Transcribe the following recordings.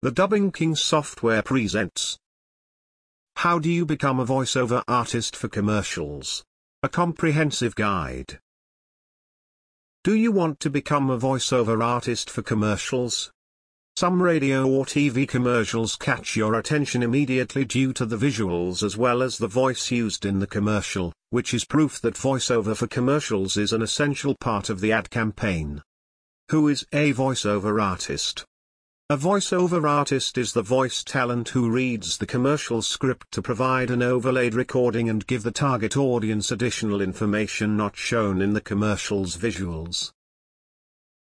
The Dubbing King software presents How do you become a voiceover artist for commercials? A comprehensive guide. Do you want to become a voiceover artist for commercials? Some radio or TV commercials catch your attention immediately due to the visuals as well as the voice used in the commercial, which is proof that voiceover for commercials is an essential part of the ad campaign. Who is a voiceover artist? A voiceover artist is the voice talent who reads the commercial script to provide an overlaid recording and give the target audience additional information not shown in the commercial's visuals.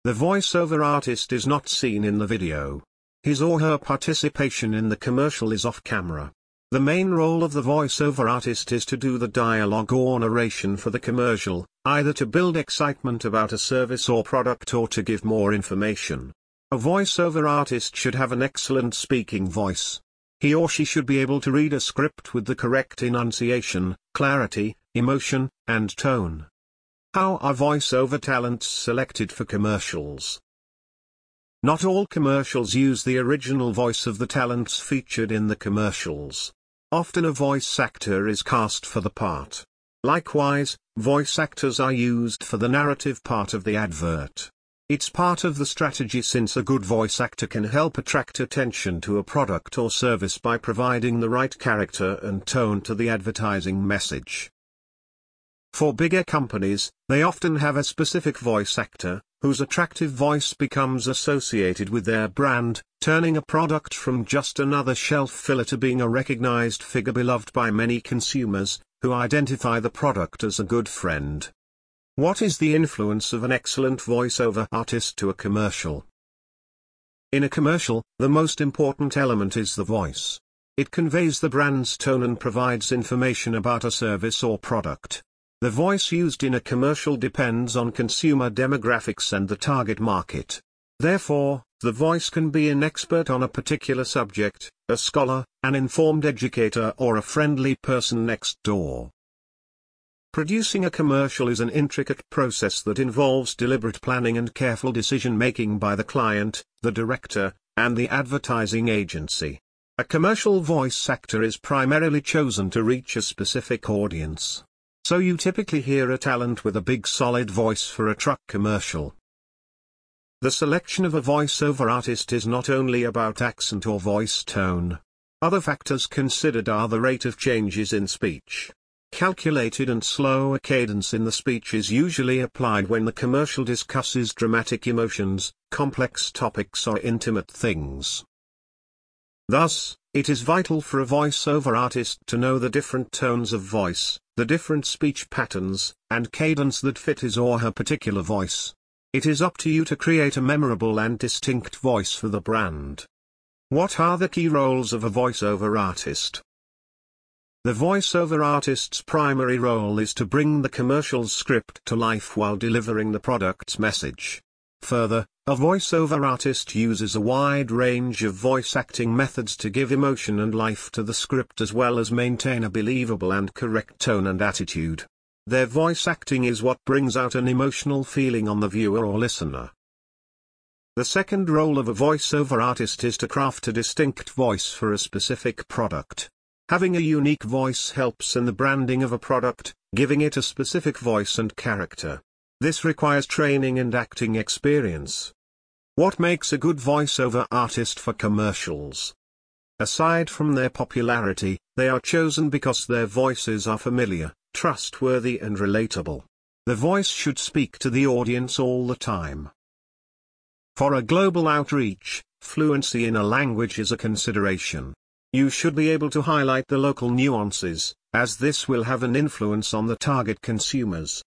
The voiceover artist is not seen in the video. His or her participation in the commercial is off camera. The main role of the voiceover artist is to do the dialogue or narration for the commercial, either to build excitement about a service or product or to give more information. A voiceover artist should have an excellent speaking voice. He or she should be able to read a script with the correct enunciation, clarity, emotion, and tone. How are voiceover talents selected for commercials? Not all commercials use the original voice of the talents featured in the commercials. Often a voice actor is cast for the part. Likewise, voice actors are used for the narrative part of the advert. It's part of the strategy since a good voice actor can help attract attention to a product or service by providing the right character and tone to the advertising message. For bigger companies, they often have a specific voice actor, whose attractive voice becomes associated with their brand, turning a product from just another shelf filler to being a recognized figure beloved by many consumers, who identify the product as a good friend. What is the influence of an excellent voiceover artist to a commercial? In a commercial, the most important element is the voice. It conveys the brand's tone and provides information about a service or product. The voice used in a commercial depends on consumer demographics and the target market. Therefore, the voice can be an expert on a particular subject, a scholar, an informed educator, or a friendly person next door. Producing a commercial is an intricate process that involves deliberate planning and careful decision-making by the client, the director, and the advertising agency. A commercial voice actor is primarily chosen to reach a specific audience. So you typically hear a talent with a big solid voice for a truck commercial. The selection of a voiceover artist is not only about accent or voice tone. Other factors considered are the rate of changes in speech. Calculated and slower cadence in the speech is usually applied when the commercial discusses dramatic emotions, complex topics or intimate things. Thus, it is vital for a voiceover artist to know the different tones of voice, the different speech patterns, and cadence that fit his or her particular voice. It is up to you to create a memorable and distinct voice for the brand. What are the key roles of a voiceover artist? The voiceover artist's primary role is to bring the commercial's script to life while delivering the product's message. Further, a voiceover artist uses a wide range of voice acting methods to give emotion and life to the script as well as maintain a believable and correct tone and attitude. Their voice acting is what brings out an emotional feeling on the viewer or listener. The second role of a voiceover artist is to craft a distinct voice for a specific product. Having a unique voice helps in the branding of a product, giving it a specific voice and character. This requires training and acting experience. What makes a good voiceover artist for commercials? Aside from their popularity, they are chosen because their voices are familiar, trustworthy and relatable. The voice should speak to the audience all the time. For a global outreach, fluency in a language is a consideration. You should be able to highlight the local nuances, as this will have an influence on the target consumers.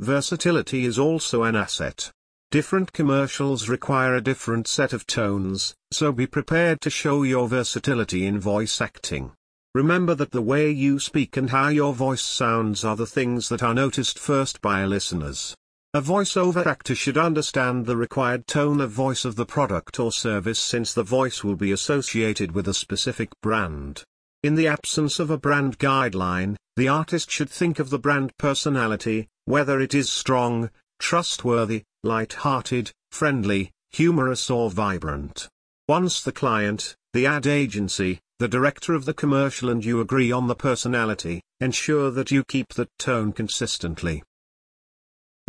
Versatility is also an asset. Different commercials require a different set of tones, so be prepared to show your versatility in voice acting. Remember that the way you speak and how your voice sounds are the things that are noticed first by listeners. A voiceover actor should understand the required tone of voice of the product or service since the voice will be associated with a specific brand. In the absence of a brand guideline, the artist should think of the brand personality, whether it is strong, trustworthy, light-hearted, friendly, humorous or vibrant. Once the client, the ad agency, the director of the commercial and you agree on the personality, ensure that you keep that tone consistently.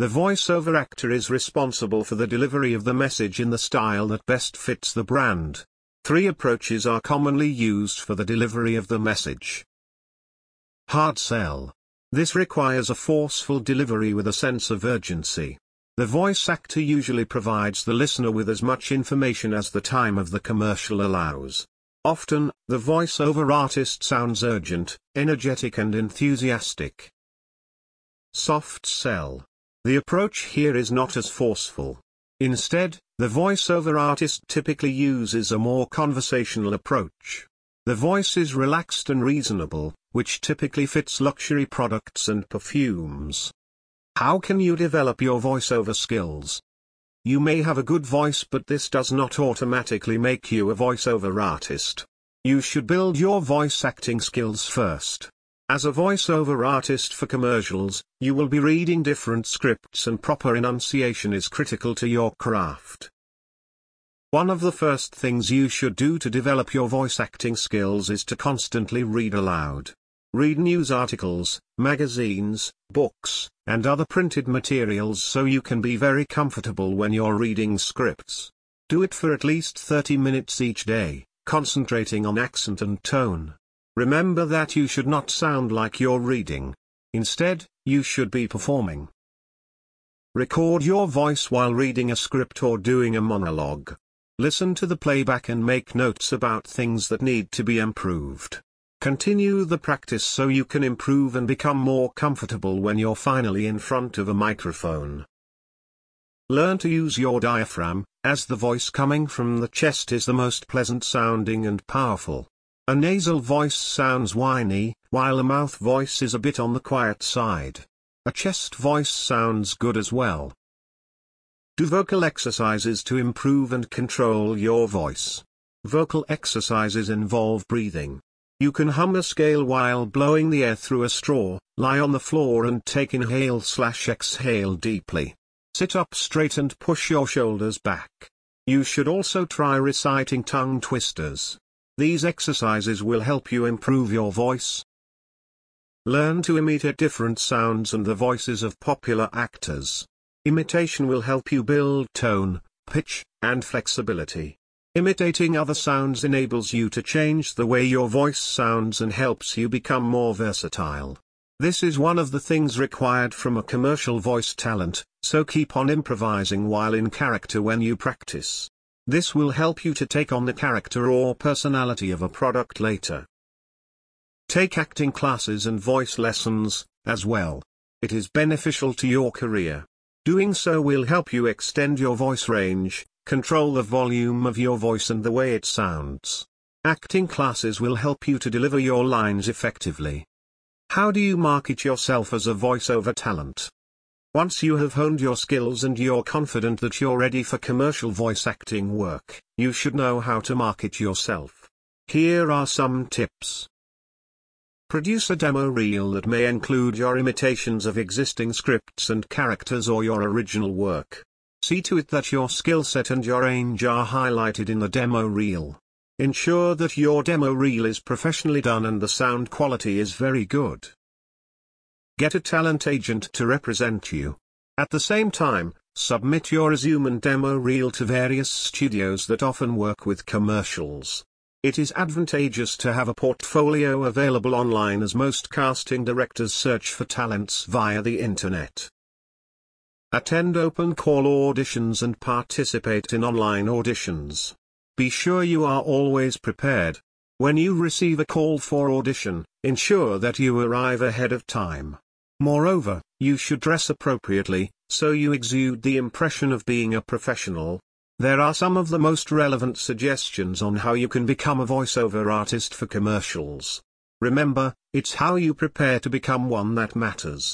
The voiceover actor is responsible for the delivery of the message in the style that best fits the brand. 3 approaches are commonly used for the delivery of the message. Hard sell. This requires a forceful delivery with a sense of urgency. The voice actor usually provides the listener with as much information as the time of the commercial allows. Often, the voiceover artist sounds urgent, energetic and enthusiastic. Soft sell. The approach here is not as forceful. Instead, the voiceover artist typically uses a more conversational approach. The voice is relaxed and reasonable, which typically fits luxury products and perfumes. How can you develop your voiceover skills? You may have a good voice, but this does not automatically make you a voiceover artist. You should build your voice acting skills first. As a voiceover artist for commercials, you will be reading different scripts, and proper enunciation is critical to your craft. One of the first things you should do to develop your voice acting skills is to constantly read aloud. Read news articles, magazines, books, and other printed materials so you can be very comfortable when you're reading scripts. Do it for at least 30 minutes each day, concentrating on accent and tone. Remember that you should not sound like you're reading. Instead, you should be performing. Record your voice while reading a script or doing a monologue. Listen to the playback and make notes about things that need to be improved. Continue the practice so you can improve and become more comfortable when you're finally in front of a microphone. Learn to use your diaphragm, as the voice coming from the chest is the most pleasant sounding and powerful. A nasal voice sounds whiny, while a mouth voice is a bit on the quiet side. A chest voice sounds good as well. Do vocal exercises to improve and control your voice. Vocal exercises involve breathing. You can hum a scale while blowing the air through a straw, lie on the floor and take inhale/exhale deeply. Sit up straight and push your shoulders back. You should also try reciting tongue twisters. These exercises will help you improve your voice. Learn to imitate different sounds and the voices of popular actors. Imitation will help you build tone, pitch, and flexibility. Imitating other sounds enables you to change the way your voice sounds and helps you become more versatile. This is one of the things required from a commercial voice talent, so keep on improvising while in character when you practice. This will help you to take on the character or personality of a product later. Take acting classes and voice lessons, as well. It is beneficial to your career. Doing so will help you extend your voice range, control the volume of your voice and the way it sounds. Acting classes will help you to deliver your lines effectively. How do you market yourself as a voiceover talent? Once you have honed your skills and you're confident that you're ready for commercial voice acting work, you should know how to market yourself. Here are some tips. Produce a demo reel that may include your imitations of existing scripts and characters or your original work. See to it that your skill set and your range are highlighted in the demo reel. Ensure that your demo reel is professionally done and the sound quality is very good. Get a talent agent to represent you. At the same time, submit your resume and demo reel to various studios that often work with commercials. It is advantageous to have a portfolio available online as most casting directors search for talents via the internet. Attend open call auditions and participate in online auditions. Be sure you are always prepared. When you receive a call for audition, ensure that you arrive ahead of time. Moreover, you should dress appropriately, so you exude the impression of being a professional. There are some of the most relevant suggestions on how you can become a voiceover artist for commercials. Remember, it's how you prepare to become one that matters.